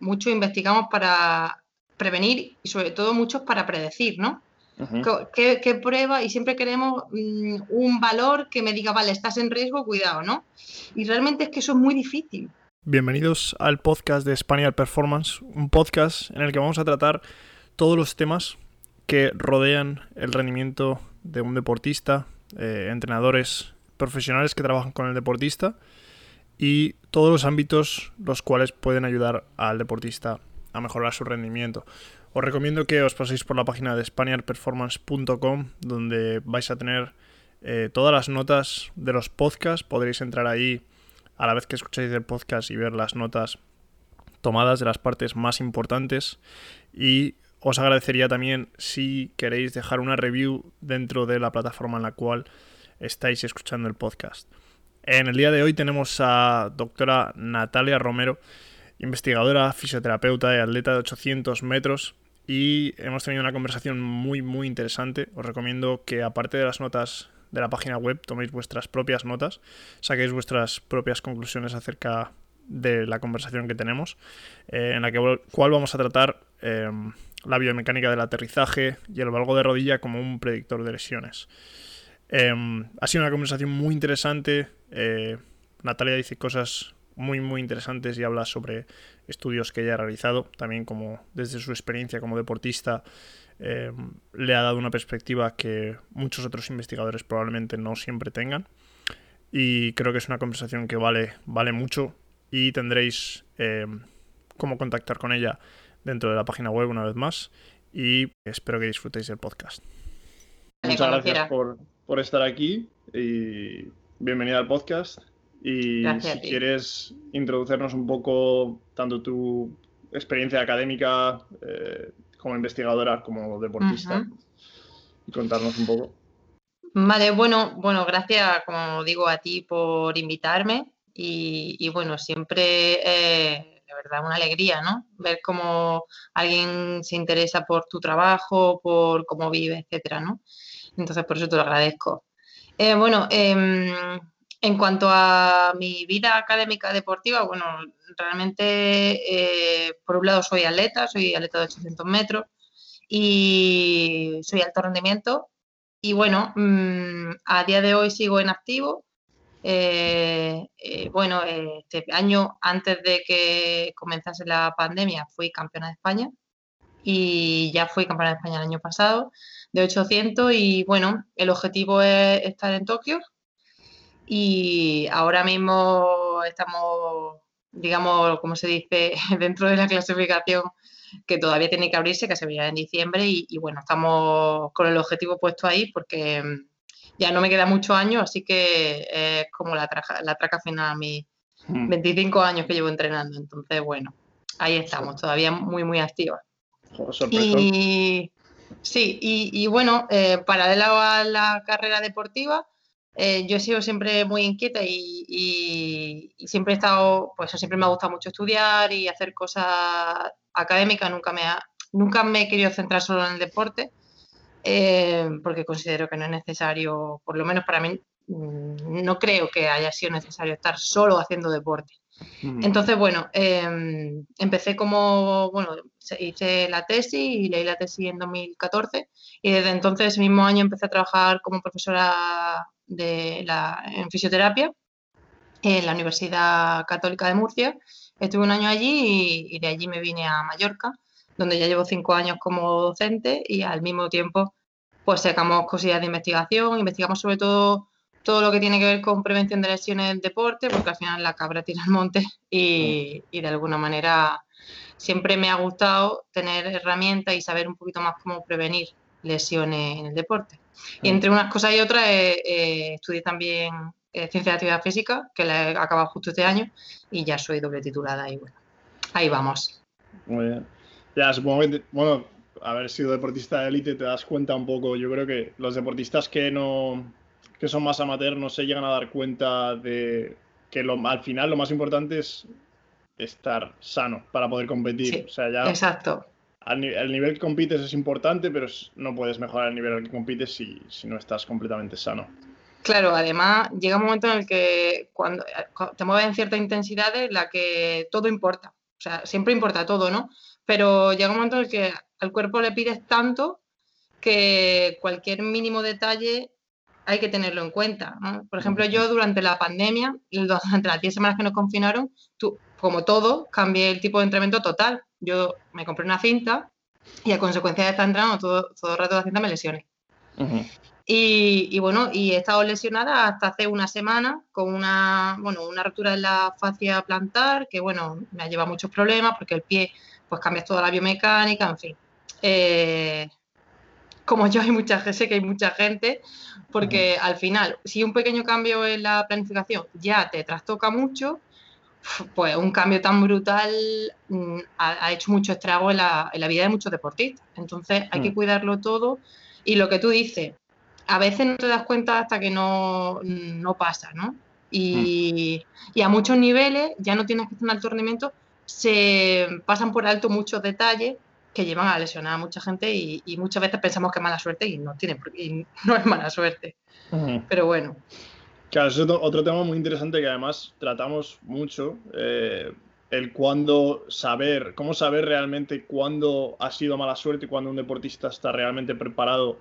muchos investigamos para prevenir y sobre todo muchos para predecir, ¿no? Uh-huh. ¿Qué prueba? Y siempre queremos un valor que me diga, vale, estás en riesgo, cuidado, ¿no? Y realmente es que eso es muy difícil. Bienvenidos al podcast de Spanish Performance, un podcast en el que vamos a tratar todos los temas que rodean el rendimiento de un deportista, entrenadores profesionales que trabajan con el deportista y todos los ámbitos los cuales pueden ayudar al deportista a mejorar su rendimiento. Os recomiendo que os paséis por la página de spaniardperformance.com, donde vais a tener todas las notas de los podcasts. Podréis entrar ahí a la vez que escucháis el podcast y ver las notas tomadas de las partes más importantes. Y os agradecería también si queréis dejar una review dentro de la plataforma en la cual estáis escuchando el podcast. En el día de hoy tenemos a doctora Natalia Romero, investigadora, fisioterapeuta y atleta de 800 metros, y hemos tenido una conversación muy muy interesante. Os recomiendo que, aparte de las notas de la página web, toméis vuestras propias notas, saquéis vuestras propias conclusiones acerca de la conversación que tenemos, en la cual vamos a tratar la biomecánica del aterrizaje y el valgo de rodilla como un predictor de lesiones. Ha sido una conversación muy interesante. Natalia dice cosas muy muy interesantes y habla sobre estudios que ella ha realizado, también como desde su experiencia como deportista le ha dado una perspectiva que muchos otros investigadores probablemente no siempre tengan, y creo que es una conversación que vale mucho, y tendréis cómo contactar con ella dentro de la página web una vez más, y espero que disfrutéis del podcast. Muchas gracias por estar aquí y bienvenida al podcast. Y gracias, si quieres introducirnos un poco tanto tu experiencia académica como investigadora, como deportista, uh-huh, y contarnos un poco. Vale, bueno, gracias, como digo, a ti por invitarme y bueno, siempre de verdad una alegría, ¿no? Ver cómo alguien se interesa por tu trabajo, por cómo vives, etcétera, ¿no? Entonces, por eso te lo agradezco. En cuanto a mi vida académica deportiva, bueno, realmente, por un lado soy atleta de 800 metros y soy alto rendimiento. Y bueno, a día de hoy sigo en activo. Este año, antes de que comenzase la pandemia, fui campeona de España. Y ya fui campeona de España el año pasado de 800. Y bueno, el objetivo es estar en Tokio. Y ahora mismo estamos, digamos, como se dice, dentro de la clasificación que todavía tiene que abrirse, que se abrirá en diciembre. Y bueno, estamos con el objetivo puesto ahí porque ya no me queda muchos años, así que es como la traca final a mis 25 años que llevo entrenando. Entonces, bueno, ahí estamos, todavía muy, muy activas. Y sí, y bueno, paralelo a la carrera deportiva, yo he sido siempre muy inquieta y siempre he estado, pues siempre me ha gustado mucho estudiar y hacer cosas académicas. Nunca me he querido centrar solo en el deporte, porque considero que no es necesario, por lo menos para mí, no creo que haya sido necesario estar solo haciendo deporte. Entonces, bueno, empecé hice la tesis y leí la tesis en 2014, y desde entonces, ese mismo año, empecé a trabajar como profesora en fisioterapia en la Universidad Católica de Murcia. Estuve un año allí y de allí me vine a Mallorca, donde ya llevo 5 años como docente, y al mismo tiempo pues sacamos cosillas de investigación, investigamos sobre todo lo que tiene que ver con prevención de lesiones en deporte, porque al final la cabra tira al monte y de alguna manera siempre me ha gustado tener herramientas y saber un poquito más cómo prevenir lesiones en el deporte. Y entre unas cosas y otras estudié también Ciencia de Actividad Física, que la he acabado justo este año, y ya soy doble titulada, y bueno, ahí vamos. Muy bien. Ya, supongo que, haber sido deportista de élite te das cuenta un poco. Yo creo que los deportistas que son más amateur no se llegan a dar cuenta de que al final lo más importante es estar sano para poder competir. Sí, o sea, ya, exacto. El nivel que compites es importante, pero no puedes mejorar el nivel al que compites si no estás completamente sano. Claro, además llega un momento en el que cuando te mueves en ciertas intensidades, la que todo importa. O sea, siempre importa todo, ¿no? Pero llega un momento en el que al cuerpo le pides tanto que cualquier mínimo detalle hay que tenerlo en cuenta, ¿no? Por ejemplo, yo durante la pandemia, durante las 10 semanas que nos confinaron, como todo, cambié el tipo de entrenamiento total. Yo me compré una cinta y a consecuencia de estar entrenando todo el rato de la cinta me lesioné. Uh-huh. Y bueno, y he estado lesionada hasta hace una semana con una rotura en la fascia plantar que, bueno, me ha llevado muchos problemas porque el pie, pues cambias toda la biomecánica, en fin. Como yo sé que hay mucha gente, porque al final, si un pequeño cambio en la planificación ya te trastoca mucho, pues un cambio tan brutal ha hecho mucho estrago en la vida de muchos deportistas. Entonces hay que cuidarlo todo y lo que tú dices, a veces no te das cuenta hasta que no pasa, ¿no? Y a muchos niveles, ya no tienes que estar en alto rendimiento, se pasan por alto muchos detalles que llevan a lesionar a mucha gente y muchas veces pensamos que es mala suerte y no es mala suerte. Uh-huh. Pero bueno. Claro, eso es otro tema muy interesante que además tratamos mucho, el cómo saber realmente cuándo ha sido mala suerte y cuándo un deportista está realmente preparado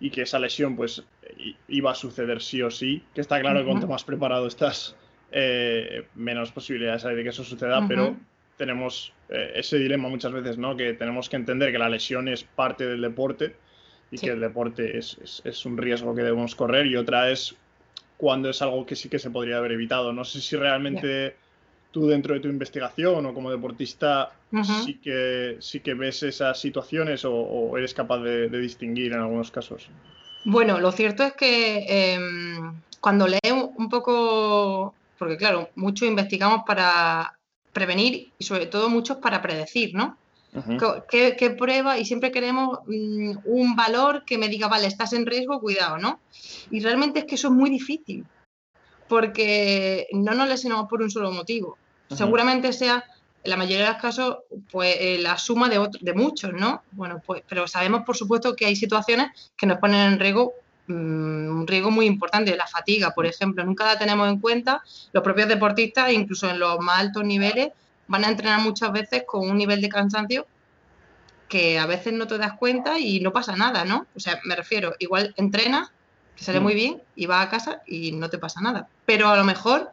y que esa lesión pues iba a suceder sí o sí, que está claro, uh-huh, que cuanto más preparado estás, menos posibilidades hay de que eso suceda, uh-huh, pero tenemos ese dilema muchas veces, ¿no? Que tenemos que entender que la lesión es parte del deporte y sí, que el deporte es un riesgo que debemos correr, y otra es cuando es algo que sí que se podría haber evitado. No sé si realmente tú, dentro de tu investigación o como deportista, uh-huh, sí que ves esas situaciones o eres capaz de distinguir en algunos casos. Bueno, lo cierto es que cuando leo un poco, porque claro, mucho investigamos para prevenir y sobre todo muchos para predecir, ¿no? Uh-huh. ¿Qué prueba? Y siempre queremos un valor que me diga, vale, estás en riesgo, cuidado, ¿no? Y realmente es que eso es muy difícil porque no nos lesionamos por un solo motivo. Uh-huh. Seguramente sea, en la mayoría de los casos, pues la suma de muchos, ¿no? Bueno, pues, pero sabemos, por supuesto, que hay situaciones que nos ponen en riesgo, un riesgo muy importante, la fatiga, por ejemplo, nunca la tenemos en cuenta. Los propios deportistas, incluso en los más altos niveles, van a entrenar muchas veces con un nivel de cansancio que a veces no te das cuenta y no pasa nada, ¿no? O sea, me refiero, igual entrenas, te sale muy bien y vas a casa y no te pasa nada, pero a lo mejor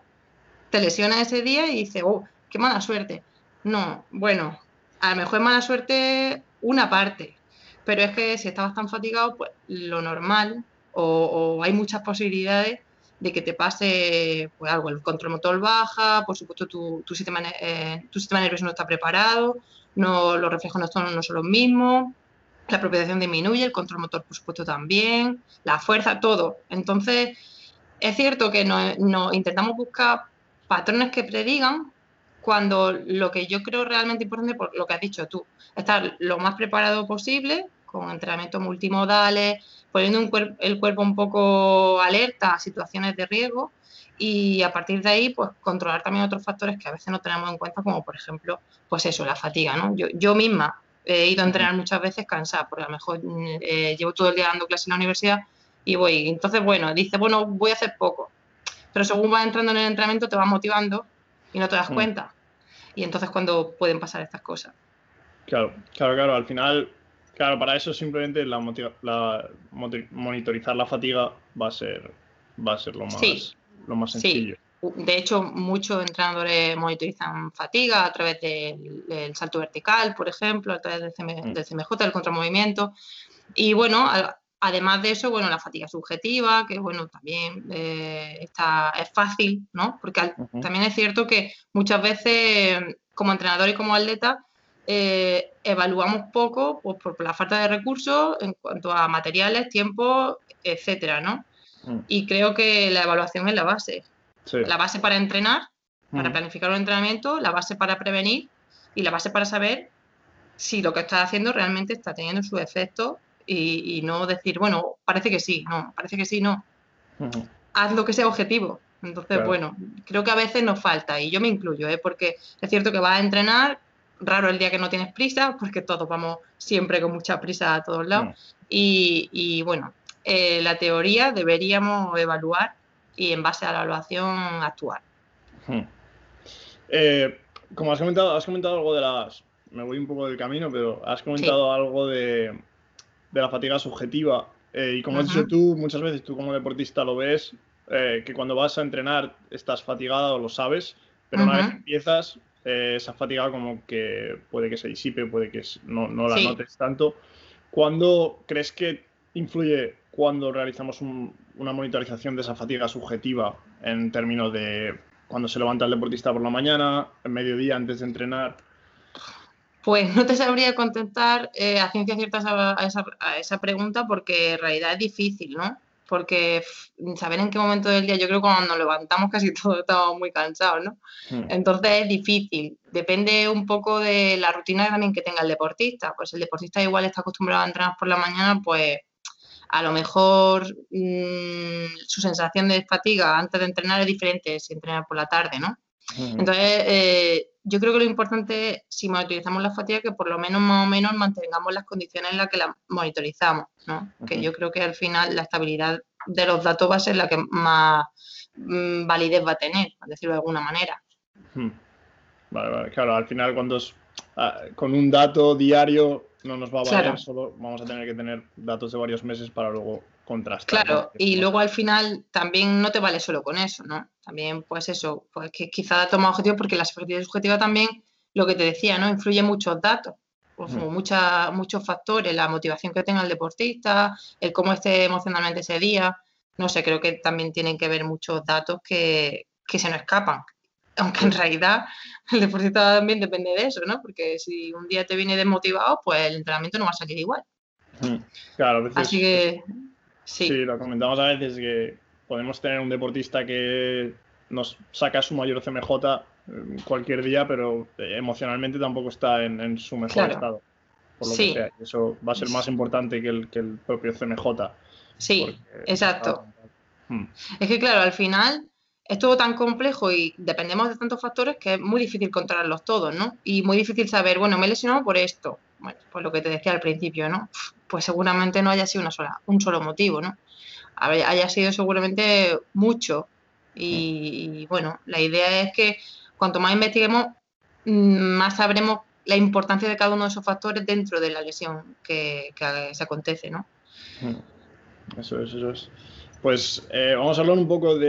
te lesionas ese día y dices, oh, qué mala suerte. No, bueno, a lo mejor es mala suerte una parte, pero es que si estabas tan fatigado, pues lo normal, o hay muchas posibilidades de que te pase pues algo, el control motor baja, por supuesto tu sistema nervioso no está preparado, los reflejos no son los mismos, la propiocepción disminuye, el control motor por supuesto también, la fuerza, todo. Entonces es cierto que no intentamos buscar patrones que predigan, cuando lo que yo creo realmente importante, por lo que has dicho tú, estar lo más preparado posible, con entrenamientos multimodales, poniendo el cuerpo un poco alerta a situaciones de riesgo, y a partir de ahí pues controlar también otros factores que a veces no tenemos en cuenta, como por ejemplo pues eso, la fatiga, ¿no? Yo misma he ido a entrenar muchas veces cansada, porque a lo mejor llevo todo el día dando clases en la universidad y voy, entonces bueno, voy a hacer poco, pero según vas entrando en el entrenamiento te vas motivando y no te das cuenta, y entonces cuando pueden pasar estas cosas. Claro, al final. Claro, para eso simplemente monitorizar la fatiga va a ser lo más sencillo. Sí. De hecho, muchos entrenadores monitorizan fatiga a través del salto vertical, por ejemplo, a través del CMJ, del contramovimiento. Y bueno, además de eso, bueno, la fatiga subjetiva, que bueno, también es fácil, ¿no? Porque uh-huh, también es cierto que muchas veces, como entrenador y como atleta, evaluamos poco pues, por la falta de recursos en cuanto a materiales, tiempo, etcétera, ¿no? Y creo que la evaluación es la base. Sí. La base para entrenar, para planificar un entrenamiento, la base para prevenir y la base para saber si lo que estás haciendo realmente está teniendo su efecto y no decir, bueno, parece que sí, no. Uh-huh. Haz lo que sea objetivo. Entonces, bueno, creo que a veces nos falta, y yo me incluyo, porque es cierto que vas a entrenar. Raro el día que no tienes prisa, porque todos vamos siempre con mucha prisa a todos lados. Y bueno, la teoría deberíamos evaluar y en base a la evaluación actuar. Como has comentado algo de las... Me voy un poco del camino, pero has comentado algo de la fatiga subjetiva. Y como has dicho tú, muchas veces tú como deportista lo ves, que cuando vas a entrenar estás fatigada o lo sabes, pero una vez que empiezas, esa fatiga como que puede que se disipe, puede que no la notes tanto. ¿Cuándo crees que influye cuando realizamos una monitorización de esa fatiga subjetiva en términos de cuando se levanta el deportista por la mañana, en mediodía antes de entrenar? Pues no te sabría contestar a ciencia cierta a esa pregunta, porque en realidad es difícil, ¿no? Porque saber en qué momento del día, yo creo que cuando nos levantamos casi todos estamos muy cansados, ¿no? Entonces es difícil. Depende un poco de la rutina también que tenga el deportista. Pues el deportista igual está acostumbrado a entrenar por la mañana, pues a lo mejor su sensación de fatiga antes de entrenar es diferente si entrenar por la tarde, ¿no? Entonces, yo creo que lo importante, si monitorizamos la fatiga, que por lo menos más o menos mantengamos las condiciones en las que la monitorizamos, ¿no? Que yo creo que al final la estabilidad de los datos va a ser la que más validez va a tener, por decirlo de alguna manera. Vale, claro, al final cuando es con un dato diario no nos va a valer, solo vamos a tener que tener datos de varios meses para luego contrastar. Claro, y luego al final también no te vale solo con eso, ¿no? También pues eso, pues que quizá datos más objetivos, porque la subjetividad subjetiva también, lo que te decía, ¿no? Influye muchos datos, pues, muchos factores, la motivación que tenga el deportista, el cómo esté emocionalmente ese día, no sé, creo que también tienen que ver muchos datos que se nos escapan. Aunque en realidad el deportista también depende de eso, ¿no? Porque si un día te viene desmotivado, pues el entrenamiento no va a salir igual. Claro, a veces. Así que, sí, lo comentamos a veces que podemos tener un deportista que nos saca su mayor CMJ cualquier día, pero emocionalmente tampoco está en su mejor estado. Por lo que sea. Eso va a ser más importante que el propio CMJ. Sí, exacto. Es que claro, al final... Es todo tan complejo y dependemos de tantos factores que es muy difícil controlarlos todos, ¿no? Y muy difícil saber, bueno, me he lesionado por esto. Bueno, pues lo que te decía al principio, ¿no? Pues seguramente no haya sido un solo motivo, ¿no? Haya sido seguramente mucho. Y bueno, la idea es que cuanto más investiguemos, más sabremos la importancia de cada uno de esos factores dentro de la lesión que se acontece, ¿no? Eso es. Pues vamos a hablar un poco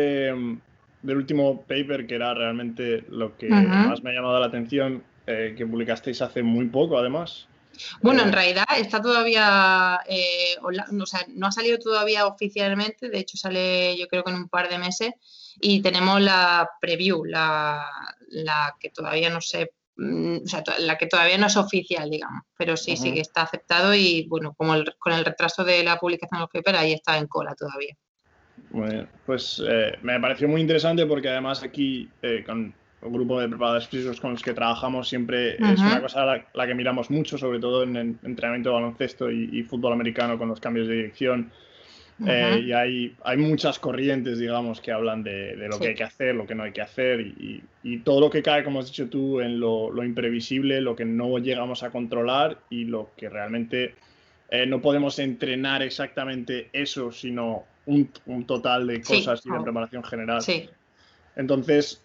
del último paper, que era realmente lo que más me ha llamado la atención, que publicasteis hace muy poco, además. Bueno, en realidad está todavía, no ha salido todavía oficialmente, de hecho sale yo creo que en un par de meses, y tenemos la preview, la que todavía no sé, o sea, la que todavía no es oficial, digamos, pero sí que está aceptado y, bueno, como con el retraso de la publicación de los papers, ahí está en cola todavía. Muy bien. Pues me pareció muy interesante porque además aquí con el grupo de preparadores físicos con los que trabajamos siempre es una cosa la que miramos mucho, sobre todo en entrenamiento de baloncesto y fútbol americano con los cambios de dirección. Y hay muchas corrientes, digamos, que hablan de lo que hay que hacer, lo que no hay que hacer y todo lo que cae, como has dicho tú, en lo imprevisible, lo que no llegamos a controlar y lo que realmente no podemos entrenar exactamente eso, sino... Un total de cosas y de preparación general. Sí. Entonces,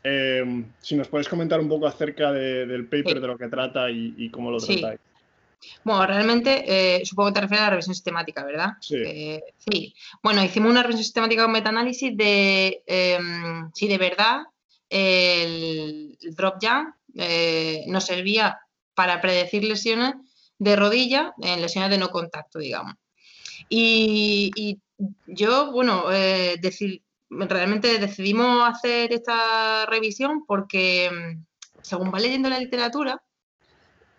si nos puedes comentar un poco acerca del paper, de lo que trata y cómo lo tratáis. Bueno, realmente, supongo que te refieres a la revisión sistemática, ¿verdad? Sí. Sí. Bueno, hicimos una revisión sistemática con metaanálisis de si de verdad el drop jump nos servía para predecir lesiones de rodilla en lesiones de no contacto, digamos. Y yo, bueno, realmente decidimos hacer esta revisión porque, según va leyendo la literatura,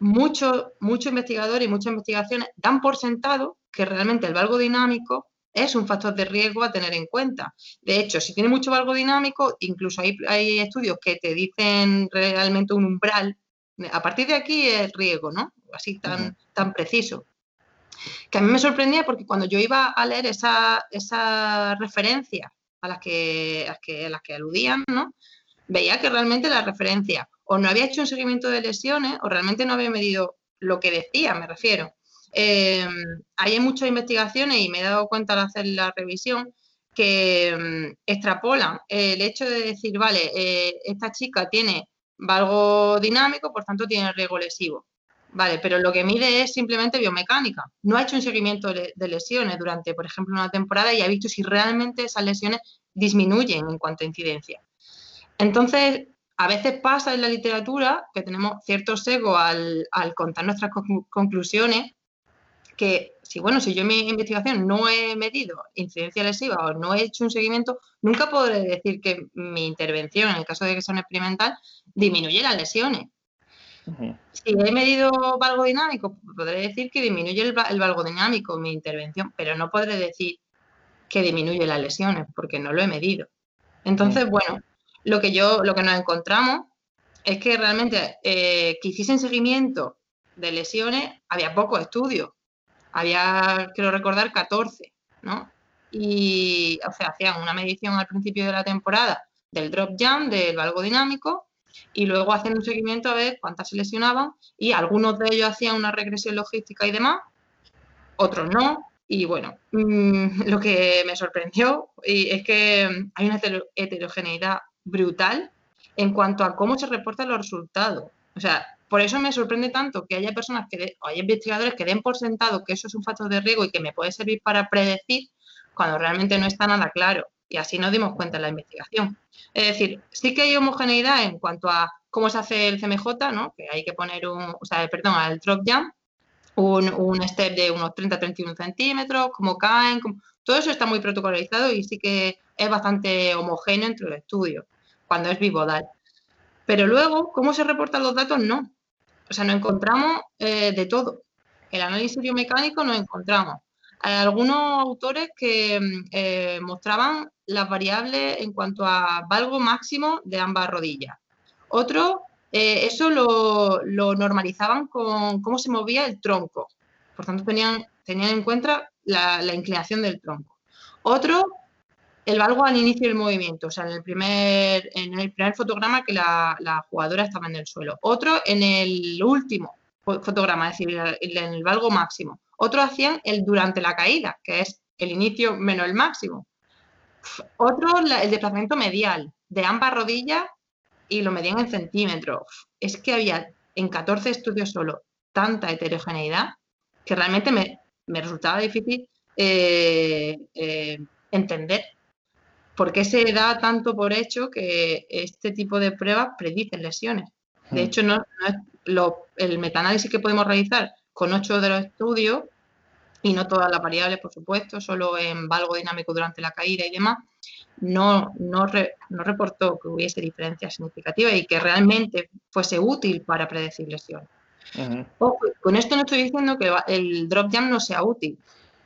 muchos investigadores y muchas investigaciones dan por sentado que realmente el valgo dinámico es un factor de riesgo a tener en cuenta. De hecho, si tiene mucho valgo dinámico, incluso hay estudios que te dicen realmente un umbral. A partir de aquí es riesgo, ¿no? Así tan preciso. Que a mí me sorprendía porque cuando yo iba a leer esa referencia a las que aludían, ¿no? Veía que realmente la referencia o no había hecho un seguimiento de lesiones o realmente no había medido lo que decía, me refiero. Hay muchas investigaciones y me he dado cuenta al hacer la revisión que extrapolan el hecho de decir, vale, esta chica tiene va algo dinámico, por tanto tiene riesgo lesivo. Vale, pero lo que mide es simplemente biomecánica. No ha hecho un seguimiento de lesiones durante, por ejemplo, una temporada y ha visto si realmente esas lesiones disminuyen en cuanto a incidencia. Entonces, a veces pasa en la literatura que tenemos cierto sesgo al contar nuestras conclusiones que, si yo en mi investigación no he medido incidencia lesiva o no he hecho un seguimiento, nunca podré decir que mi intervención, en el caso de que sea un experimental, disminuye las lesiones. Si he medido valgo dinámico, podré decir que disminuye el valgo dinámico mi intervención, pero no podré decir que disminuye las lesiones porque no lo he medido. Entonces, bueno, lo que nos encontramos es que realmente que hiciesen seguimiento de lesiones había pocos estudios, había, creo recordar, 14, ¿no? Y, o sea, hacían una medición al principio de la temporada del drop jump, del valgo dinámico, y luego hacen un seguimiento a ver cuántas se lesionaban y algunos de ellos hacían una regresión logística y demás, otros no. Y bueno, lo que me sorprendió es que hay una heterogeneidad brutal en cuanto a cómo se reportan los resultados. O sea, por eso me sorprende tanto que haya personas o haya investigadores que den por sentado que eso es un factor de riesgo y que me puede servir para predecir cuando realmente no está nada claro. Y así nos dimos cuenta en la investigación. Es decir, sí que hay homogeneidad en cuanto a cómo se hace el CMJ, ¿no? Que hay que poner al drop jump, un step de unos 30-31 centímetros, cómo caen, todo eso está muy protocolizado y sí que es bastante homogéneo entre los estudios, cuando es bipodal. Pero luego, ¿cómo se reportan los datos? No. O sea, nos encontramos de todo. El análisis biomecánico nos encontramos. Hay algunos autores que mostraban las variables en cuanto a valgo máximo de ambas rodillas. Otros, eso lo normalizaban con cómo se movía el tronco. Por tanto, tenían en cuenta la inclinación del tronco. Otros, el valgo al inicio del movimiento, o sea, en el primer fotograma que la jugadora estaba en el suelo. Otros, en el último fotograma, es decir, en el valgo máximo. Otros hacían el durante la caída, que es el inicio menos el máximo. Otros el desplazamiento medial de ambas rodillas y lo medían en centímetros. Es que había en 14 estudios solo tanta heterogeneidad que realmente me resultaba difícil entender por qué se da tanto por hecho que este tipo de pruebas predicen lesiones. De hecho, no es el metaanálisis que podemos realizar con 8 de los estudios, y no todas las variables, por supuesto, solo en valgo dinámico durante la caída y demás, no reportó que hubiese diferencias significativas y que realmente fuese útil para predecir lesiones. Ojo, con esto no estoy diciendo que el drop jump no sea útil.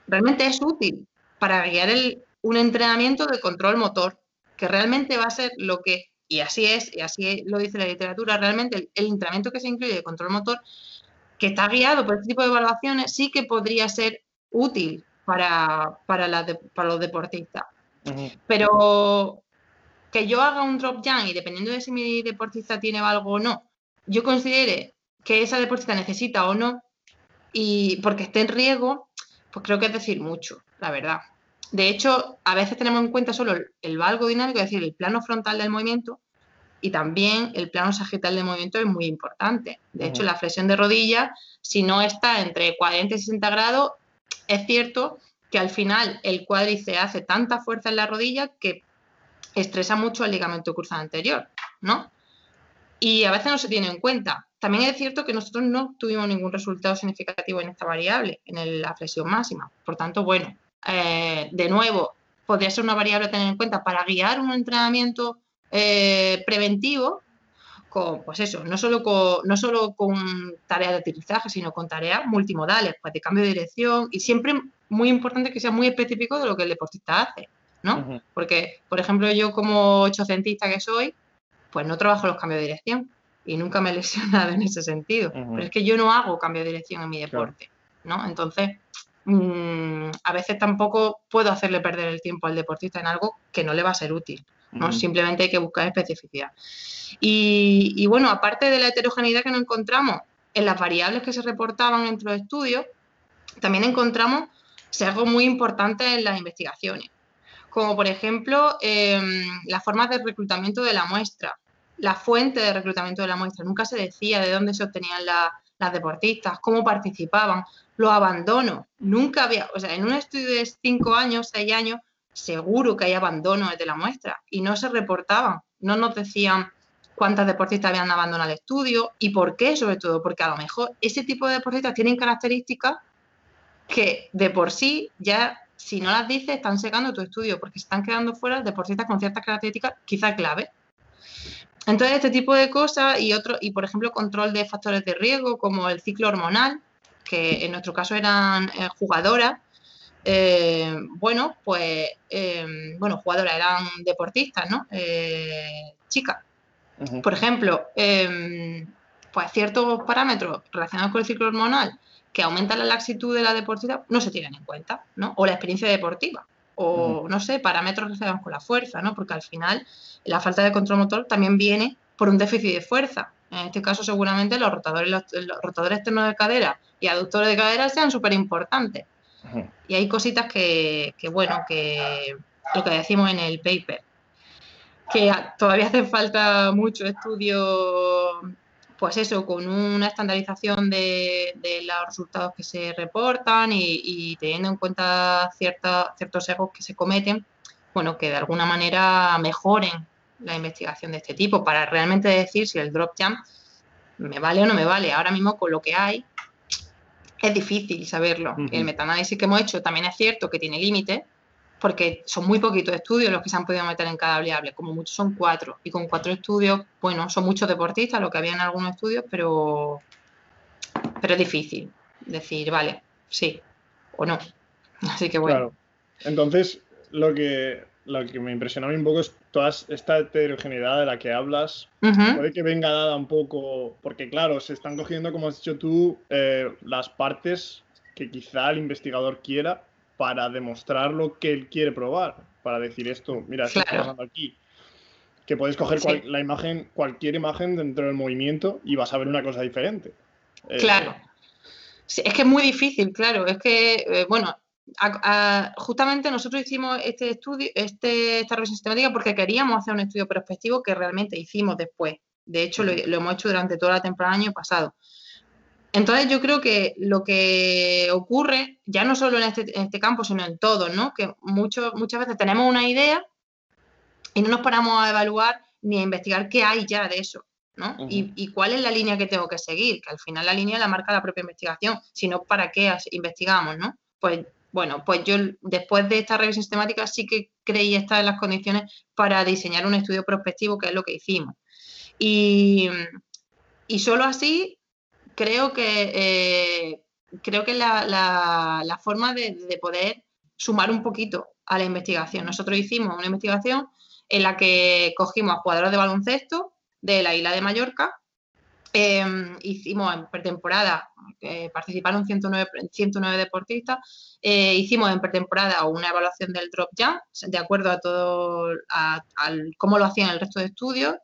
Realmente es útil para guiar un entrenamiento de control motor, que realmente va a ser lo que, y así lo dice la literatura, realmente el entrenamiento que se incluye de control motor, que está guiado por este tipo de evaluaciones, sí que podría ser útil para los deportistas. Pero que yo haga un drop jump y dependiendo de si mi deportista tiene valgo o no, yo considere que esa deportista necesita o no, y porque esté en riesgo, pues creo que es decir mucho, la verdad. De hecho, a veces tenemos en cuenta solo el valgo dinámico, es decir, el plano frontal del movimiento, y también el plano sagital de movimiento es muy importante. De hecho, la flexión de rodilla, si no está entre 40 y 60 grados, es cierto que al final el cuádriceps hace tanta fuerza en la rodilla que estresa mucho el ligamento cruzado anterior, ¿no? Y a veces no se tiene en cuenta. También es cierto que nosotros no tuvimos ningún resultado significativo en esta variable, en la flexión máxima. Por tanto, bueno, de nuevo, podría ser una variable a tener en cuenta para guiar un entrenamiento preventivo, no solo con tareas de aterrizaje, sino con tareas multimodales, pues de cambio de dirección, y siempre muy importante que sea muy específico de lo que el deportista hace, ¿no? Porque, por ejemplo, yo como ochocentista que soy, pues no trabajo los cambios de dirección y nunca me he lesionado en ese sentido, pero es que yo no hago cambio de dirección en mi deporte, ¿no? Entonces, a veces tampoco puedo hacerle perder el tiempo al deportista en algo que no le va a ser útil, ¿no? Simplemente hay que buscar especificidad. Y bueno, aparte de la heterogeneidad que nos encontramos en las variables que se reportaban entre los estudios, también encontramos sesgos muy importantes en las investigaciones, como por ejemplo las formas de reclutamiento de la muestra. la fuente de reclutamiento de la muestra. Nunca se decía de dónde se obtenían las deportistas, cómo participaban, los abandonos. Nunca había, o sea, en un estudio de 5 años, 6 años, seguro que hay abandonos de la muestra y no se reportaban, no nos decían cuántas deportistas habían abandonado el estudio y por qué, sobre todo, porque a lo mejor ese tipo de deportistas tienen características que de por sí ya, si no las dices, están secando tu estudio porque están quedando fuera deportistas con ciertas características quizás clave. Entonces, este tipo de cosas y por ejemplo, control de factores de riesgo como el ciclo hormonal, que en nuestro caso eran jugadoras, eran deportistas, ¿no? Chicas. Uh-huh. Por ejemplo, pues ciertos parámetros relacionados con el ciclo hormonal que aumentan la laxitud de la deportista no se tienen en cuenta, ¿no? O la experiencia deportiva, o, uh-huh, no sé, parámetros relacionados con la fuerza, ¿no? Porque al final la falta de control motor también viene por un déficit de fuerza. En este caso, seguramente los rotadores externos de cadera y aductores de cadera sean súper importantes. Uh-huh. Y hay cositas que lo que decimos en el paper, que todavía hace falta mucho estudio, pues eso, con una estandarización de los resultados que se reportan y teniendo en cuenta ciertos errores que se cometen, bueno, que de alguna manera mejoren la investigación de este tipo para realmente decir si el drop jump me vale o no me vale. Ahora mismo, con lo que hay, es difícil saberlo. Uh-huh. El metaanálisis que hemos hecho también es cierto que tiene límites, porque son muy poquitos estudios los que se han podido meter en cada variable, como muchos son 4, y con 4 estudios, bueno, son muchos deportistas lo que había en algunos estudios, pero es difícil decir, vale, sí o no, así que bueno. Claro. Entonces, lo que me impresionó a mí un poco es toda esta heterogeneidad de la que hablas. Uh-huh. Puede que venga dada un poco, porque claro, se están cogiendo, como has dicho tú, las partes que quizá el investigador quiera, para demostrar lo que él quiere probar, para decir esto, mira, claro, está pasando aquí. Que puedes coger cualquier imagen dentro del movimiento y vas a ver una cosa diferente. Claro. Sí, es que es muy difícil, claro. Es que, justamente nosotros hicimos este estudio, esta revisión sistemática, porque queríamos hacer un estudio prospectivo que realmente hicimos después. De hecho, lo hemos hecho durante toda la temporada del año pasado. Entonces, yo creo que lo que ocurre, ya no solo en este campo, sino en todos, ¿no? Que muchas veces tenemos una idea y no nos paramos a evaluar ni a investigar qué hay ya de eso, ¿no? Uh-huh. Y cuál es la línea que tengo que seguir, que al final la línea la marca la propia investigación, sino para qué investigamos, ¿no? Pues yo, después de esta revisión sistemática, sí que creí estar en las condiciones para diseñar un estudio prospectivo, que es lo que hicimos. Y solo así. Creo que la forma de poder sumar un poquito a la investigación. Nosotros hicimos una investigación en la que cogimos a jugadores de baloncesto de la isla de Mallorca. Hicimos en pretemporada, participaron 109 deportistas. Hicimos en pretemporada una evaluación del drop jump de acuerdo a todo, a cómo lo hacían el resto de estudios.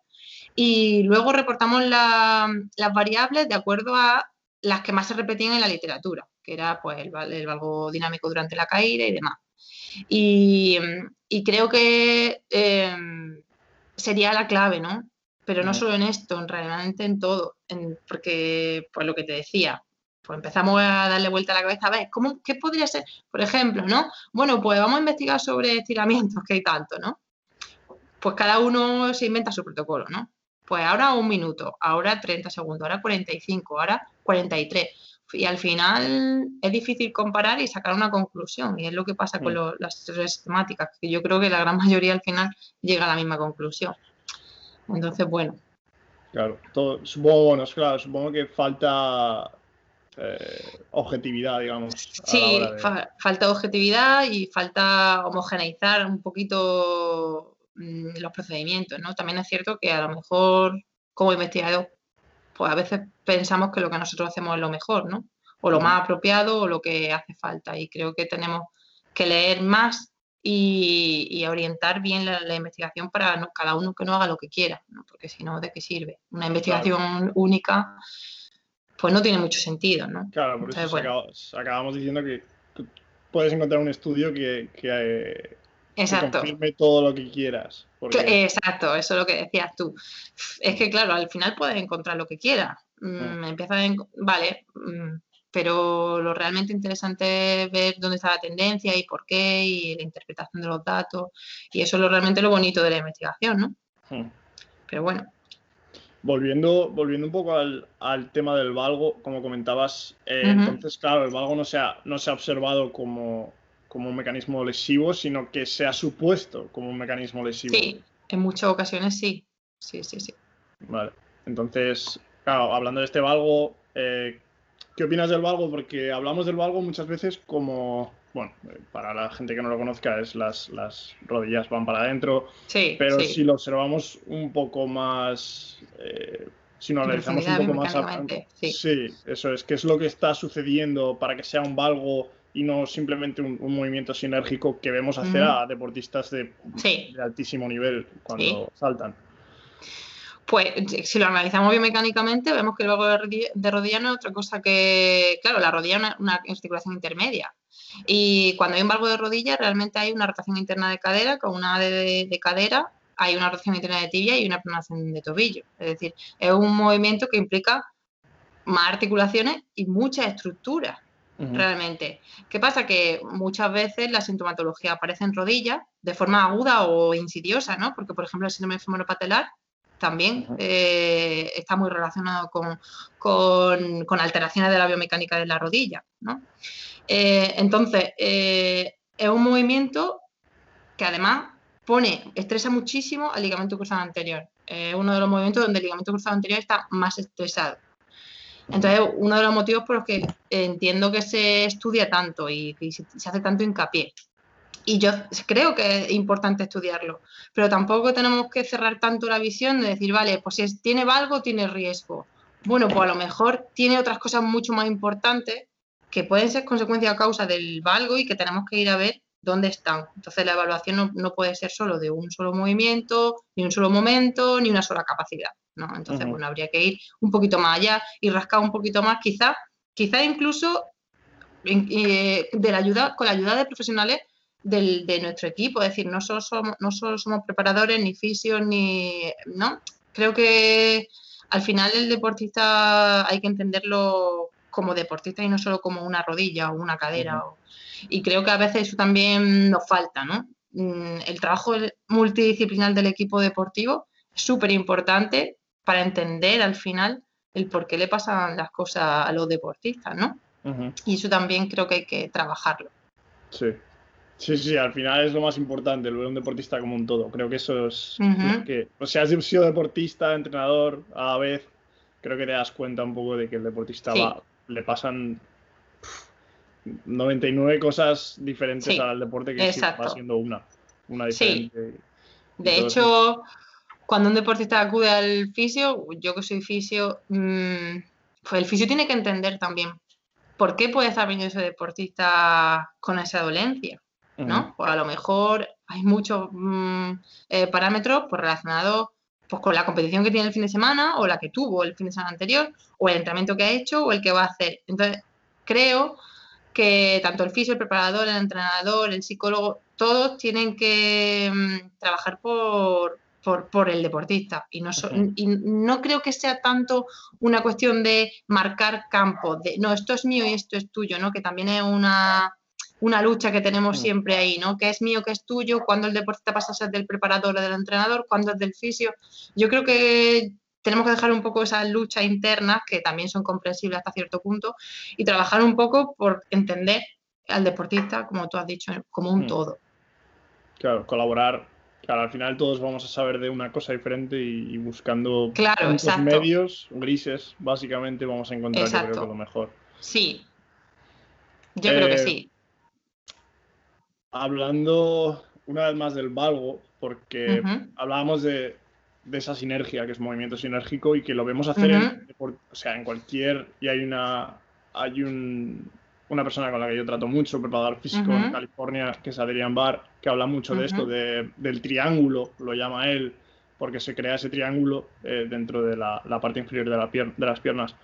Y luego reportamos las variables de acuerdo a las que más se repetían en la literatura, que era pues el valgo dinámico durante la caída y demás. Y creo que sería la clave, ¿no? Pero no solo en esto, realmente en todo, porque pues lo que te decía, pues empezamos a darle vuelta a la cabeza, a ver, ¿qué podría ser? Por ejemplo, ¿no? Bueno, pues vamos a investigar sobre estiramientos, que hay tanto, ¿no? Pues cada uno se inventa su protocolo, ¿no? Pues ahora 1 minuto, ahora 30 segundos, ahora 45, ahora 43. Y al final es difícil comparar y sacar una conclusión. Y es lo que pasa con las sesiones sistemáticas, que yo creo que la gran mayoría al final llega a la misma conclusión. Entonces, bueno. Claro, supongo que falta objetividad, digamos. Sí, falta objetividad y falta homogeneizar un poquito los procedimientos, ¿no? También es cierto que a lo mejor, como investigador, pues a veces pensamos que lo que nosotros hacemos es lo mejor, ¿no? O lo más apropiado o lo que hace falta. Y creo que tenemos que leer más y orientar bien la investigación para cada uno que no haga lo que quiera, ¿no? Porque si no, ¿de qué sirve? Una investigación única, pues no tiene mucho sentido, ¿no? Claro, por eso acabamos diciendo que puedes encontrar un estudio que Exacto. Confirme todo lo que quieras. Porque... Exacto, eso es lo que decías tú. Es que, claro, al final puedes encontrar lo que quieras. Vale, pero lo realmente interesante es ver dónde está la tendencia y por qué, y la interpretación de los datos. Y eso es lo realmente lo bonito de la investigación, ¿no? Pero bueno. Volviendo un poco al tema del valgo, como comentabas, entonces, claro, el valgo no se ha observado como un mecanismo lesivo, sino que se ha supuesto como un mecanismo lesivo. Sí, en muchas ocasiones sí. Sí. Vale. Entonces, claro, hablando de este valgo, ¿qué opinas del valgo? Porque hablamos del valgo muchas veces como... Bueno, para la gente que no lo conozca, es las rodillas van para adentro. Sí, pero sí. Si lo observamos un poco más, si lo analizamos un poco más... Sí, eso es, que es lo que está sucediendo para que sea un valgo y no simplemente un movimiento sinérgico que vemos hacer a deportistas de altísimo nivel cuando saltan. Pues si lo analizamos biomecánicamente, vemos que el valgo de rodilla no es otra cosa que... Claro, la rodilla es una articulación intermedia. Y cuando hay un valgo de rodilla, realmente hay una rotación interna de cadera, con una de cadera, hay una rotación interna de tibia y una pronación de tobillo. Es decir, es un movimiento que implica más articulaciones y muchas estructuras, realmente. ¿Qué pasa? Que muchas veces la sintomatología aparece en rodillas de forma aguda o insidiosa, ¿no? Porque, por ejemplo, el síndrome femoropatelar también está muy relacionado con alteraciones de la biomecánica de la rodilla, ¿no? Entonces, es un movimiento que además estresa muchísimo al ligamento cruzado anterior. Es uno de los movimientos donde el ligamento cruzado anterior está más estresado. Entonces, uno de los motivos por los que entiendo que se estudia tanto y se hace tanto hincapié. Y yo creo que es importante estudiarlo, pero tampoco tenemos que cerrar tanto la visión de decir, vale, pues si tiene valgo, tiene riesgo. Bueno, pues a lo mejor tiene otras cosas mucho más importantes que pueden ser consecuencia o causa del valgo y que tenemos que ir a ver dónde están. Entonces, la evaluación no puede ser solo de un solo movimiento, ni un solo momento, ni una sola capacidad, ¿no? Entonces, bueno, habría que ir un poquito más allá y rascar un poquito más, quizás incluso con la ayuda de profesionales de nuestro equipo. Es decir, no solo somos preparadores, ni fisios, ni... ¿no? Creo que al final el deportista hay que entenderlo como deportista y no solo como una rodilla o una cadera. Y creo que a veces eso también nos falta, ¿no? El trabajo multidisciplinar del equipo deportivo es súper importante para entender al final el por qué le pasan las cosas a los deportistas, ¿no? Y eso también creo que hay que trabajarlo. Sí, al final es lo más importante, el ver un deportista como un todo. Creo que eso es... has sido deportista, entrenador, a la vez, creo que te das cuenta un poco de que el deportista le pasan 99 cosas diferentes al deporte, que va siendo una diferente. De hecho, cuando un deportista acude al fisio, yo que soy fisio, pues el fisio tiene que entender también por qué puede estar viniendo ese deportista con esa dolencia, ¿no? Pues a lo mejor hay muchos parámetros relacionados con la competición que tiene el fin de semana o la que tuvo el fin de semana anterior o el entrenamiento que ha hecho o el que va a hacer. Entonces, creo que tanto el fisio, el preparador, el entrenador, el psicólogo, todos tienen que trabajar por el deportista. Y no creo que sea tanto una cuestión de marcar campo, de no, esto es mío y esto es tuyo, ¿no? Que también es una lucha que tenemos siempre ahí, ¿no? ¿Qué es mío, qué es tuyo? ¿Cuándo el deportista pasa a ser del preparador o del entrenador? ¿Cuándo es del fisio? Yo creo que tenemos que dejar un poco esas luchas internas, que también son comprensibles hasta cierto punto, y trabajar un poco por entender al deportista, como tú has dicho, como un todo. Claro, colaborar. Claro, al final todos vamos a saber de una cosa diferente y buscando los medios grises, básicamente, vamos a encontrar, yo creo, que lo mejor. Sí, yo creo que sí. Hablando una vez más del valgo, porque hablábamos de esa sinergia, que es movimiento sinérgico, y que lo vemos hacer en cualquier... Y hay una persona con la que yo trato mucho, preparador físico en California, que es Adrian Barr, que habla mucho de esto, del triángulo, lo llama él, porque se crea ese triángulo dentro de la parte inferior de las piernas.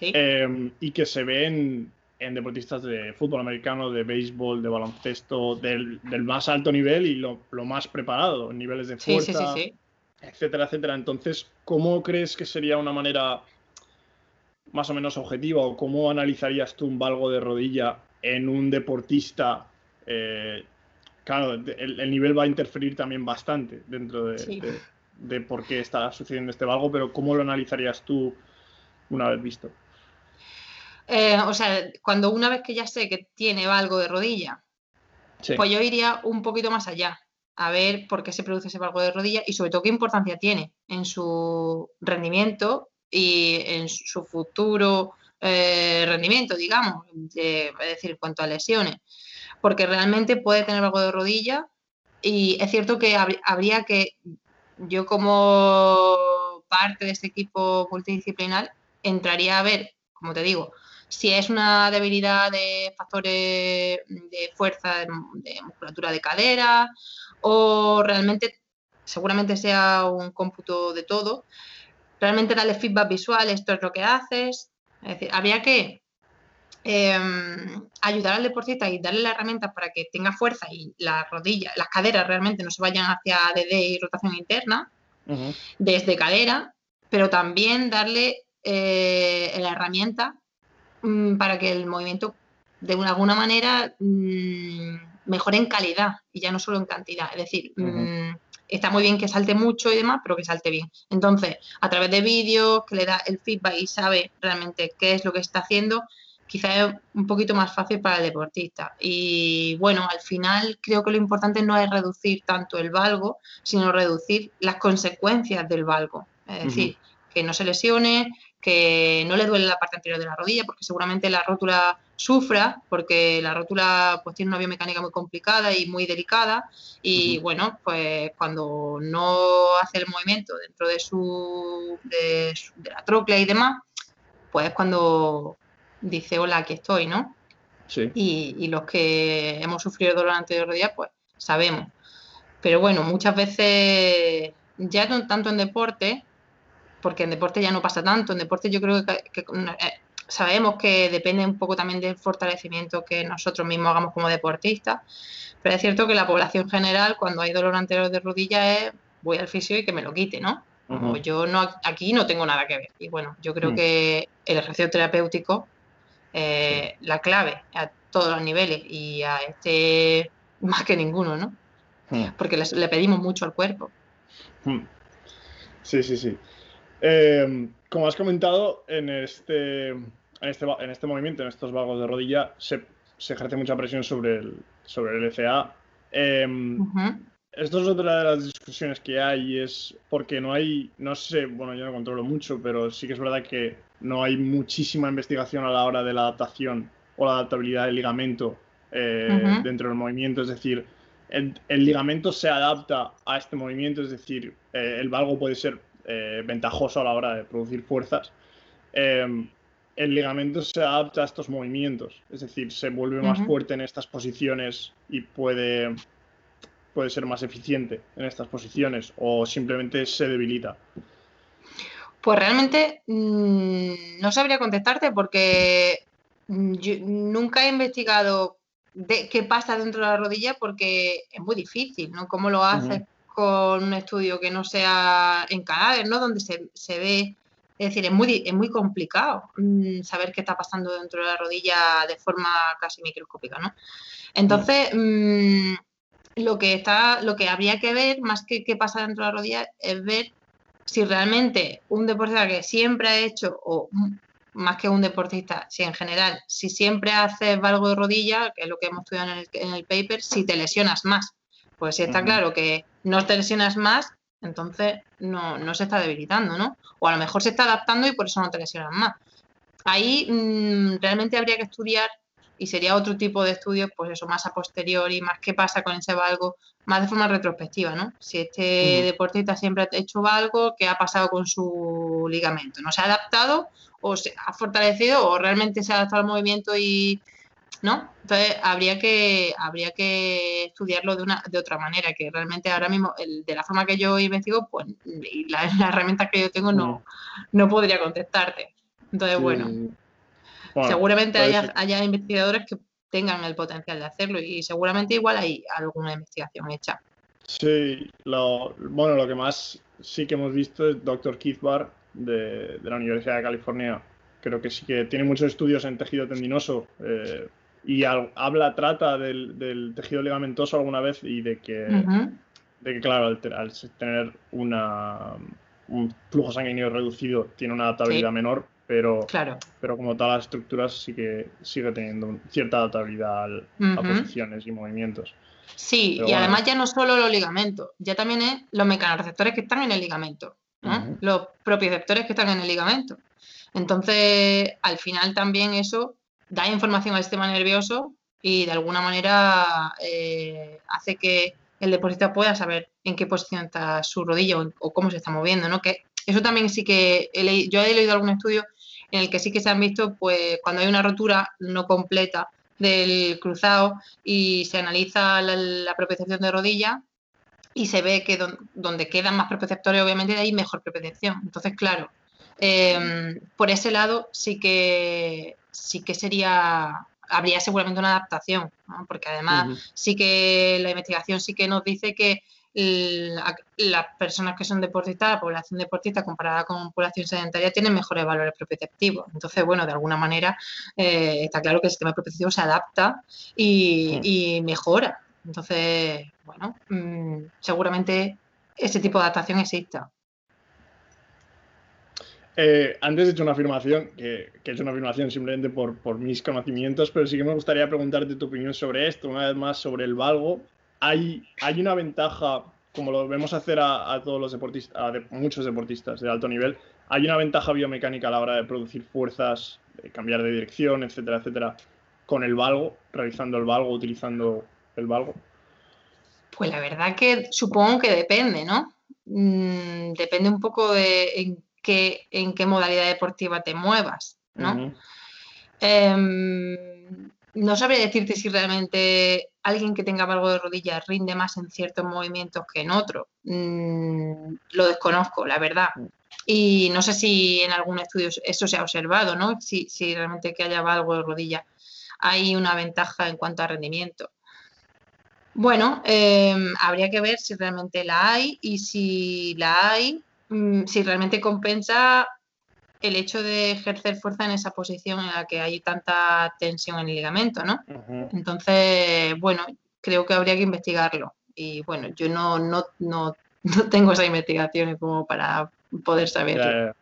Y que se ve en en deportistas de fútbol americano, de béisbol, de baloncesto, del más alto nivel y lo más preparado, niveles de fuerza, etcétera, etcétera. Entonces, ¿cómo crees que sería una manera más o menos objetiva o cómo analizarías tú un valgo de rodilla en un deportista? Claro, el nivel va a interferir también bastante dentro de por qué está sucediendo este valgo, pero ¿cómo lo analizarías tú una vez visto? O sea, una vez que ya sé que tiene valgo de rodilla, pues yo iría un poquito más allá a ver por qué se produce ese valgo de rodilla y sobre todo qué importancia tiene en su rendimiento y en su futuro rendimiento, digamos, es decir, en cuanto a lesiones, porque realmente puede tener valgo de rodilla y es cierto que habría que, yo como parte de este equipo multidisciplinar, entraría a ver, como te digo, si es una debilidad de factores de fuerza, de musculatura de cadera, o realmente, seguramente sea un cómputo de todo, realmente darle feedback visual, esto es lo que haces. Es decir, habría que ayudar al deportista y darle las herramientas para que tenga fuerza y las rodillas, las caderas realmente no se vayan hacia ADD y rotación interna, desde cadera, pero también darle la herramienta para que el movimiento de alguna manera mejore en calidad y ya no solo en cantidad. Es decir, está muy bien que salte mucho y demás, pero que salte bien. Entonces, a través de vídeos, que le da el feedback y sabe realmente qué es lo que está haciendo, quizás es un poquito más fácil para el deportista. Y bueno, al final creo que lo importante no es reducir tanto el valgo, sino reducir las consecuencias del valgo. Es decir, que no se lesione, que no le duele la parte anterior de la rodilla, porque seguramente la rótula sufra, porque la rótula pues tiene una biomecánica muy complicada y muy delicada y bueno, pues cuando no hace el movimiento dentro de la tróclea y demás, pues es cuando dice hola, aquí estoy, ¿no? Sí. Y los que hemos sufrido dolor anterior de rodilla, pues sabemos. Pero bueno, muchas veces ya no tanto en deporte, porque en deporte ya no pasa tanto, en deporte yo creo que sabemos que depende un poco también del fortalecimiento que nosotros mismos hagamos como deportistas, pero es cierto que la población general, cuando hay dolor anterior de rodilla, es voy al fisio y que me lo quite, ¿no? Como yo no, aquí no tengo nada que ver. Y bueno, yo creo que el ejercicio terapéutico la clave a todos los niveles y a este más que ninguno, ¿no? Porque le pedimos mucho al cuerpo. Sí, sí, sí. Como has comentado, en este movimiento, en estos valgos de rodilla, se ejerce mucha presión sobre el LCA. Esto es otra de las discusiones que hay, es porque yo no controlo mucho, pero sí que es verdad que no hay muchísima investigación a la hora de la adaptación o la adaptabilidad del ligamento dentro del movimiento, es decir, el ligamento se adapta a este movimiento, es decir, el valgo puede ser ventajoso a la hora de producir fuerzas, el ligamento se adapta a estos movimientos, es decir, se vuelve más fuerte en estas posiciones y puede ser más eficiente en estas posiciones o simplemente se debilita. Pues realmente no sabría contestarte porque yo nunca he investigado de qué pasa dentro de la rodilla porque es muy difícil, ¿no? ¿Cómo lo haces? Con un estudio que no sea en cadáver, ¿no? Donde se ve, es decir, es muy complicado saber qué está pasando dentro de la rodilla de forma casi microscópica, ¿no? Entonces, lo que habría que ver, más que qué pasa dentro de la rodilla, es ver si realmente un deportista que siempre ha hecho, o más que un deportista, si en general, si siempre haces valgo de rodilla, que es lo que hemos estudiado en el paper, si te lesionas más. Pues si está claro que no te lesionas más, entonces no se está debilitando, ¿no? O a lo mejor se está adaptando y por eso no te lesionas más. Ahí realmente habría que estudiar y sería otro tipo de estudios, pues eso, más a posteriori, más qué pasa con ese valgo, más de forma retrospectiva, ¿no? Si este deportista siempre ha hecho valgo, ¿qué ha pasado con su ligamento? ¿No se ha adaptado o se ha fortalecido o realmente se ha adaptado al movimiento y... ¿no? Entonces habría que estudiarlo de otra manera, que realmente ahora mismo de la forma que yo investigo, pues y las herramientas que yo tengo no podría contestarte. Entonces, sí. Bueno. Bueno, seguramente haya investigadores que tengan el potencial de hacerlo y seguramente igual hay alguna investigación hecha. Sí, lo que más sí que hemos visto es Dr. Keith Barr de la Universidad de California. Creo que sí que tiene muchos estudios en tejido tendinoso y trata del tejido ligamentoso alguna vez y de que, claro, al tener un flujo sanguíneo reducido tiene una adaptabilidad menor, pero como tal las estructuras sí que sigue teniendo cierta adaptabilidad a posiciones y movimientos. Sí, pero además ya no solo los ligamentos, ya también es los mecanorreceptores que están en el ligamento, ¿no? Los propioceptores que están en el ligamento. Entonces, al final también eso da información al sistema nervioso y de alguna manera hace que el deportista pueda saber en qué posición está su rodilla o cómo se está moviendo, ¿no? Que eso también sí que yo he leído algún estudio en el que sí que se han visto, pues, cuando hay una rotura no completa del cruzado y se analiza la propiocepción de rodilla y se ve que donde quedan más propioceptores, obviamente, hay mejor propiocepción. Entonces, claro, por ese lado sí que habría seguramente una adaptación, ¿no? Porque además sí que la investigación sí que nos dice que las personas que son deportistas, la población deportista comparada con población sedentaria, tienen mejores valores propioceptivos. Entonces, bueno, de alguna manera está claro que el sistema propioceptivo se adapta y mejora. Entonces, bueno, seguramente ese tipo de adaptación exista. Antes he hecho una afirmación, que he hecho una afirmación simplemente por mis conocimientos, pero sí que me gustaría preguntarte tu opinión sobre esto, una vez más, sobre el valgo. ¿Hay una ventaja, como lo vemos hacer a todos los deportistas, muchos deportistas de alto nivel, hay una ventaja biomecánica a la hora de producir fuerzas, de cambiar de dirección, etcétera, etcétera, con el valgo, realizando el valgo, utilizando el valgo? Pues la verdad que supongo que depende, ¿no? Depende un poco de en qué modalidad deportiva te muevas, ¿no? No sabría decirte si realmente alguien que tenga valgo de rodilla rinde más en ciertos movimientos que en otros. Lo desconozco, la verdad. Y no sé si en algún estudio eso se ha observado, ¿no? Si realmente que haya valgo de rodilla hay una ventaja en cuanto a rendimiento. Bueno, habría que ver si realmente la hay y si la hay, si realmente compensa el hecho de ejercer fuerza en esa posición en la que hay tanta tensión en el ligamento, ¿no? Entonces, bueno, creo que habría que investigarlo. Y bueno, yo no tengo esas investigaciones como para poder saberlo. Ya.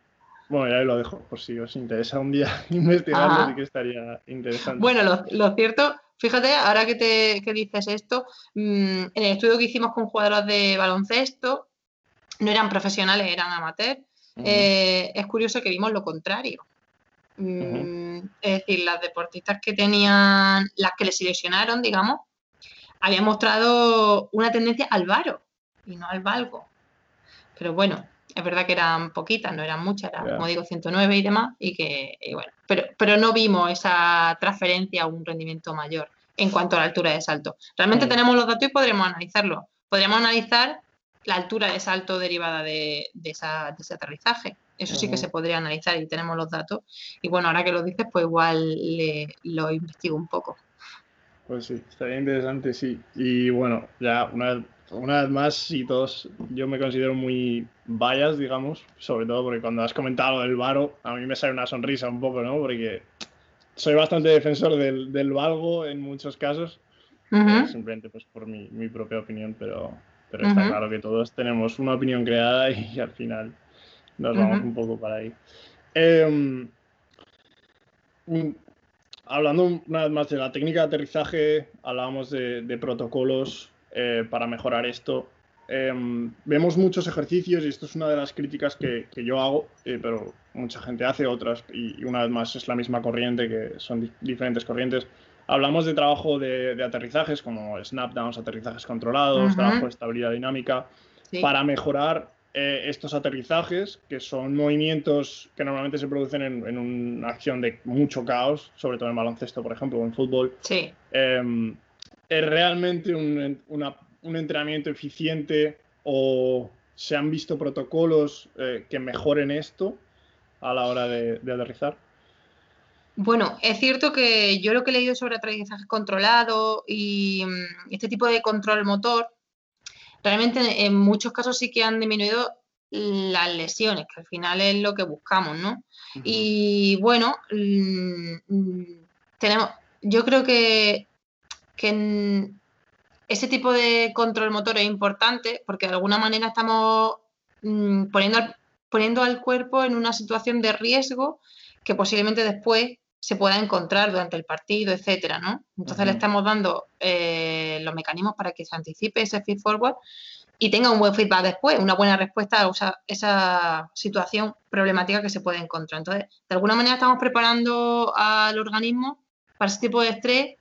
Bueno, ya lo dejo por si os interesa un día investigarlo, así que estaría interesante. Bueno, lo cierto, fíjate, ahora que dices esto, en el estudio que hicimos con jugadoras de baloncesto, no eran profesionales, eran amateurs. Es curioso que vimos lo contrario. Es decir, las deportistas que tenían, las que les lesionaron, digamos, habían mostrado una tendencia al varo y no al valgo. Pero bueno, es verdad que eran poquitas, no eran muchas, eran, como digo, 109 y demás, bueno, pero no vimos esa transferencia a un rendimiento mayor en cuanto a la altura de salto. Realmente tenemos los datos y podremos analizarlo. Podríamos analizar la altura de salto derivada de ese aterrizaje. Eso sí que se podría analizar y tenemos los datos. Y bueno, ahora que lo dices, pues igual lo investigo un poco. Pues sí, estaría interesante, sí. Y bueno, ya una vez más, sí, yo me considero muy bias, digamos, sobre todo porque cuando has comentado el varo, a mí me sale una sonrisa un poco, ¿no? Porque soy bastante defensor del valgo en muchos casos, simplemente pues por mi propia opinión, pero está claro que todos tenemos una opinión creada y al final nos vamos un poco para ahí. Hablando una vez más de la técnica de aterrizaje, hablábamos de protocolos para mejorar esto. Vemos muchos ejercicios, y esto es una de las críticas que yo hago, pero mucha gente hace otras, y una vez más es la misma corriente, que son diferentes corrientes. Hablamos de trabajo de aterrizajes como snapdowns, aterrizajes controlados, trabajo de estabilidad dinámica, para mejorar estos aterrizajes, que son movimientos que normalmente se producen en una acción de mucho caos, sobre todo en baloncesto, por ejemplo, o en fútbol. Sí. ¿Es realmente un entrenamiento eficiente o se han visto protocolos que mejoren esto a la hora de aterrizar? Bueno, es cierto que yo lo que he leído sobre aprendizaje controlado y este tipo de control motor, realmente en muchos casos sí que han disminuido las lesiones, que al final es lo que buscamos, ¿no? Uh-huh. Y bueno, tenemos, yo creo que ese tipo de control motor es importante porque de alguna manera estamos poniendo al cuerpo en una situación de riesgo que posiblemente después se pueda encontrar durante el partido, etcétera, ¿no? Entonces, uh-huh, le estamos dando los mecanismos para que se anticipe ese feed forward y tenga un buen feedback después, una buena respuesta a esa situación problemática que se puede encontrar. Entonces, de alguna manera estamos preparando al organismo para ese tipo de estrés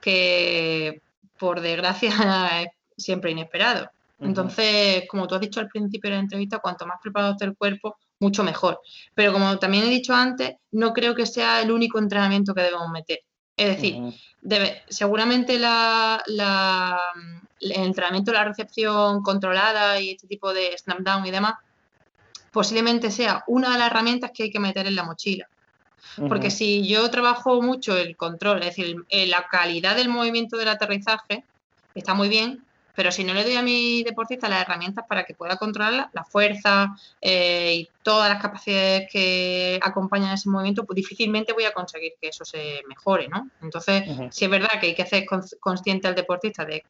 que, por desgracia, es siempre inesperado. Uh-huh. Entonces, como tú has dicho al principio de la entrevista, cuanto más preparado esté el cuerpo, mucho mejor. Pero como también he dicho antes, no creo que sea el único entrenamiento que debemos meter. Es decir, uh-huh, seguramente el entrenamiento de la recepción controlada y este tipo de snap down y demás posiblemente sea una de las herramientas que hay que meter en la mochila. Uh-huh. Porque si yo trabajo mucho el control, es decir, la calidad del movimiento del aterrizaje está muy bien, pero si no le doy a mi deportista las herramientas para que pueda controlar la fuerza y todas las capacidades que acompañan ese movimiento, pues difícilmente voy a conseguir que eso se mejore, ¿no? Entonces, uh-huh, sí es verdad que hay que hacer consciente al deportista de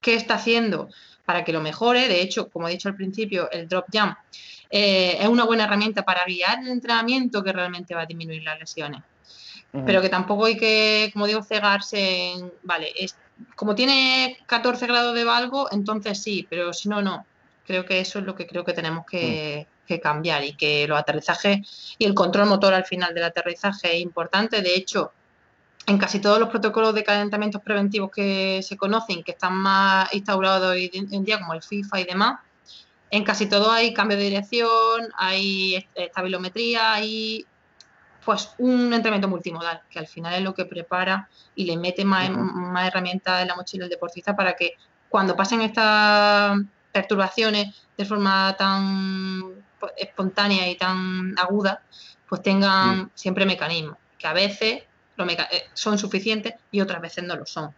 qué está haciendo para que lo mejore. De hecho, como he dicho al principio, el drop jump es una buena herramienta para guiar el entrenamiento que realmente va a disminuir las lesiones. Uh-huh. Pero que tampoco hay que, como digo, cegarse en, vale, como tiene 14 grados de valgo, entonces sí, pero si no, no. Creo que eso es lo que creo que tenemos que cambiar, y que los aterrizajes y el control motor al final del aterrizaje es importante. De hecho, en casi todos los protocolos de calentamientos preventivos que se conocen, que están más instaurados hoy en día, como el FIFA y demás, en casi todos hay cambio de dirección, hay estabilometría, hay pues un entrenamiento multimodal, que al final es lo que prepara y le mete más herramientas en la mochila del deportista para que cuando pasen estas perturbaciones de forma tan espontánea y tan aguda, pues tengan siempre mecanismos, que a veces son suficientes y otras veces no lo son.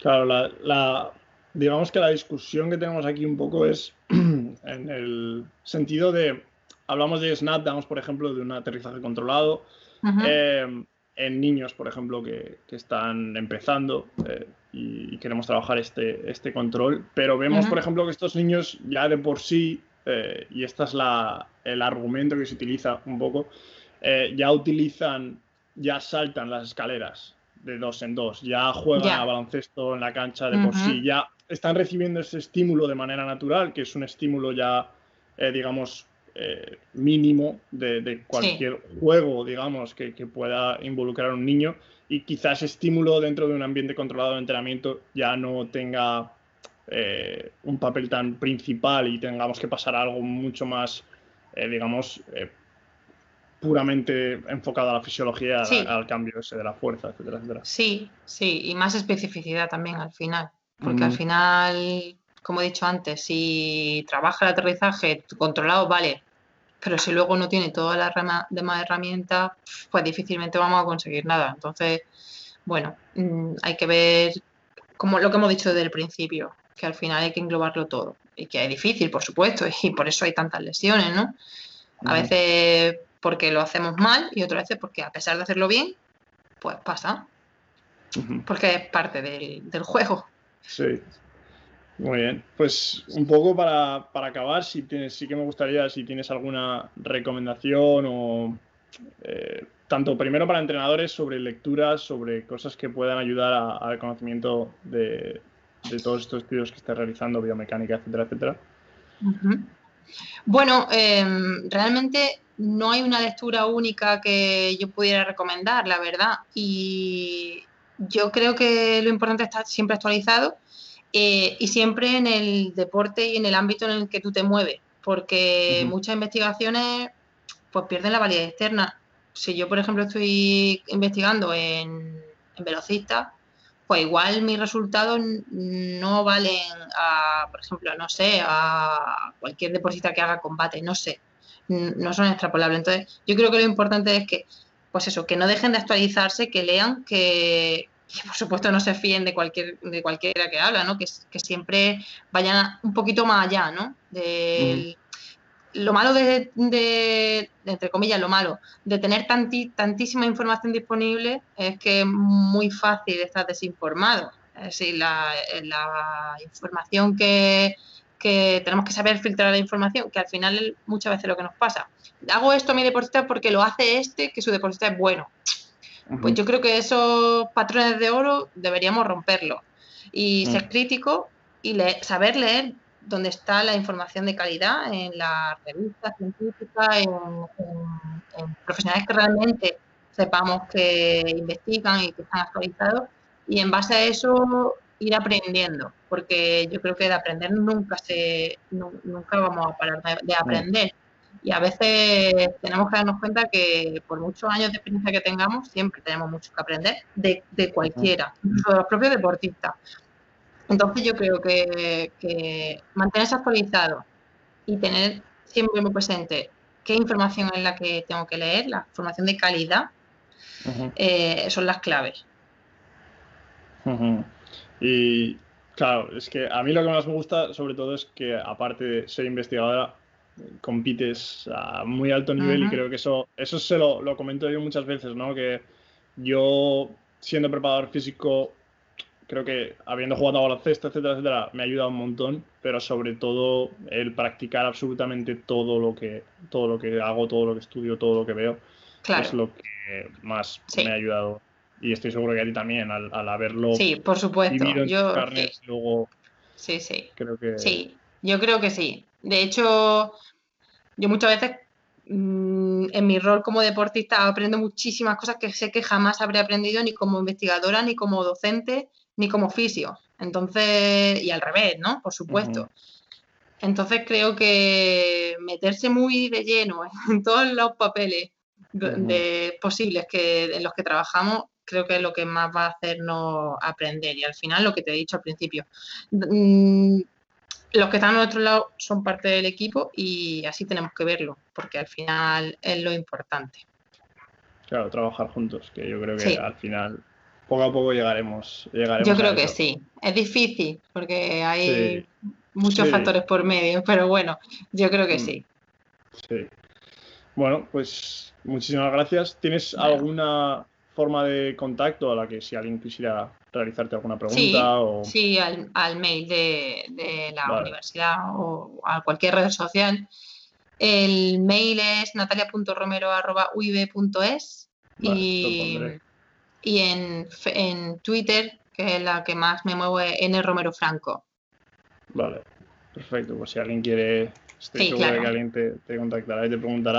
Claro, digamos que la discusión que tenemos aquí un poco es en el sentido de, hablamos de snap downs, por ejemplo, de un aterrizaje controlado, uh-huh, en niños, por ejemplo, que están empezando y queremos trabajar este control, pero vemos, uh-huh, por ejemplo, que estos niños ya de por sí, y este es el argumento que se utiliza un poco, ya saltan las escaleras de dos en dos, ya juegan a baloncesto en la cancha de, uh-huh, por sí, ya están recibiendo ese estímulo de manera natural, que es un estímulo ya, digamos, mínimo de cualquier juego, digamos, que pueda involucrar a un niño, y quizás estímulo dentro de un ambiente controlado de entrenamiento ya no tenga un papel tan principal y tengamos que pasar a algo mucho más, digamos, puramente enfocado a la fisiología, al cambio ese de la fuerza, etcétera, etcétera. Sí, sí, y más especificidad también al final, porque al final, como he dicho antes, si trabaja el aterrizaje controlado, vale, pero si luego no tiene todas las demás herramientas, pues difícilmente vamos a conseguir nada. Entonces, bueno, hay que ver, como lo que hemos dicho desde el principio, que al final hay que englobarlo todo, y que es difícil, por supuesto, y por eso hay tantas lesiones, ¿no? A veces porque lo hacemos mal, y otras veces porque a pesar de hacerlo bien, pues pasa, porque es parte del juego. Sí. Muy bien, pues un poco para acabar, sí que me gustaría si tienes alguna recomendación o tanto primero para entrenadores sobre lecturas, sobre cosas que puedan ayudar al conocimiento de todos estos estudios que estás realizando, biomecánica, etcétera, etcétera. Uh-huh. Bueno, realmente no hay una lectura única que yo pudiera recomendar, la verdad, y yo creo que lo importante es estar siempre actualizado. Y siempre en el deporte y en el ámbito en el que tú te mueves, porque muchas investigaciones pues pierden la validez externa. Si yo, por ejemplo, estoy investigando en velocistas, pues igual mis resultados no valen a, por ejemplo, no sé, a cualquier deportista que haga combate, no sé, no son extrapolables. Entonces, yo creo que lo importante es que pues eso, que no dejen de actualizarse, que lean, que por supuesto no se fíen de cualquiera que habla, ¿no? Que siempre vayan un poquito más allá, ¿no? Lo malo de entre comillas, lo malo de tener tantísima información disponible es que es muy fácil estar desinformado. Es decir, la información que tenemos que saber filtrar la información, que al final muchas veces lo que nos pasa. Hago esto a mi deportista porque lo hace este, que su deportista es bueno. Pues yo creo que esos patrones de oro deberíamos romperlos y ser crítico y saber leer donde está la información de calidad en las revistas científicas, en profesionales que realmente sepamos que investigan y que están actualizados, y en base a eso ir aprendiendo, porque yo creo que de aprender nunca vamos a parar de aprender, y a veces tenemos que darnos cuenta que por muchos años de experiencia que tengamos siempre tenemos mucho que aprender de cualquiera, incluso de los propios deportistas. Entonces yo creo que mantenerse actualizado y tener siempre muy presente qué información es la que tengo que leer, la información de calidad, son las claves. Y claro, es que a mí lo que más me gusta sobre todo es que aparte de ser investigadora, compites a muy alto nivel y creo que eso se lo comento yo muchas veces, ¿no? Que yo siendo preparador físico, creo que habiendo jugado a baloncesto, etcétera, etcétera, me ha ayudado un montón, pero sobre todo el practicar absolutamente todo lo que hago, todo lo que estudio, todo lo que veo, es lo que más me ha ayudado. Y estoy seguro que a ti también, al haberlo por supuesto, vivido en tus carnes, luego... Creo que... Sí, yo creo que sí. De hecho, yo muchas veces en mi rol como deportista aprendo muchísimas cosas que sé que jamás habré aprendido ni como investigadora, ni como docente, ni como fisio. Entonces, y al revés, ¿no? Por supuesto. Entonces creo que meterse muy de lleno en todos los papeles posibles en los que trabajamos, creo que es lo que más va a hacernos aprender. Y al final, lo que te he dicho al principio, los que están a nuestro lado son parte del equipo y así tenemos que verlo, porque al final es lo importante. Claro, trabajar juntos, que yo creo que al final... Poco a poco llegaremos. Yo creo que sí. Es difícil porque hay muchos factores por medio, pero bueno, yo creo que sí. Sí. Bueno, pues muchísimas gracias. ¿Tienes alguna forma de contacto a la que si alguien quisiera realizarte alguna pregunta? Sí, al mail de la universidad o a cualquier red social. El mail es natalia.romero@uib.es y... Y en Twitter, que es la que más me muevo, es nromerofranco. Vale, perfecto. Pues si alguien quiere, estoy seguro de que alguien te contactará y te preguntará.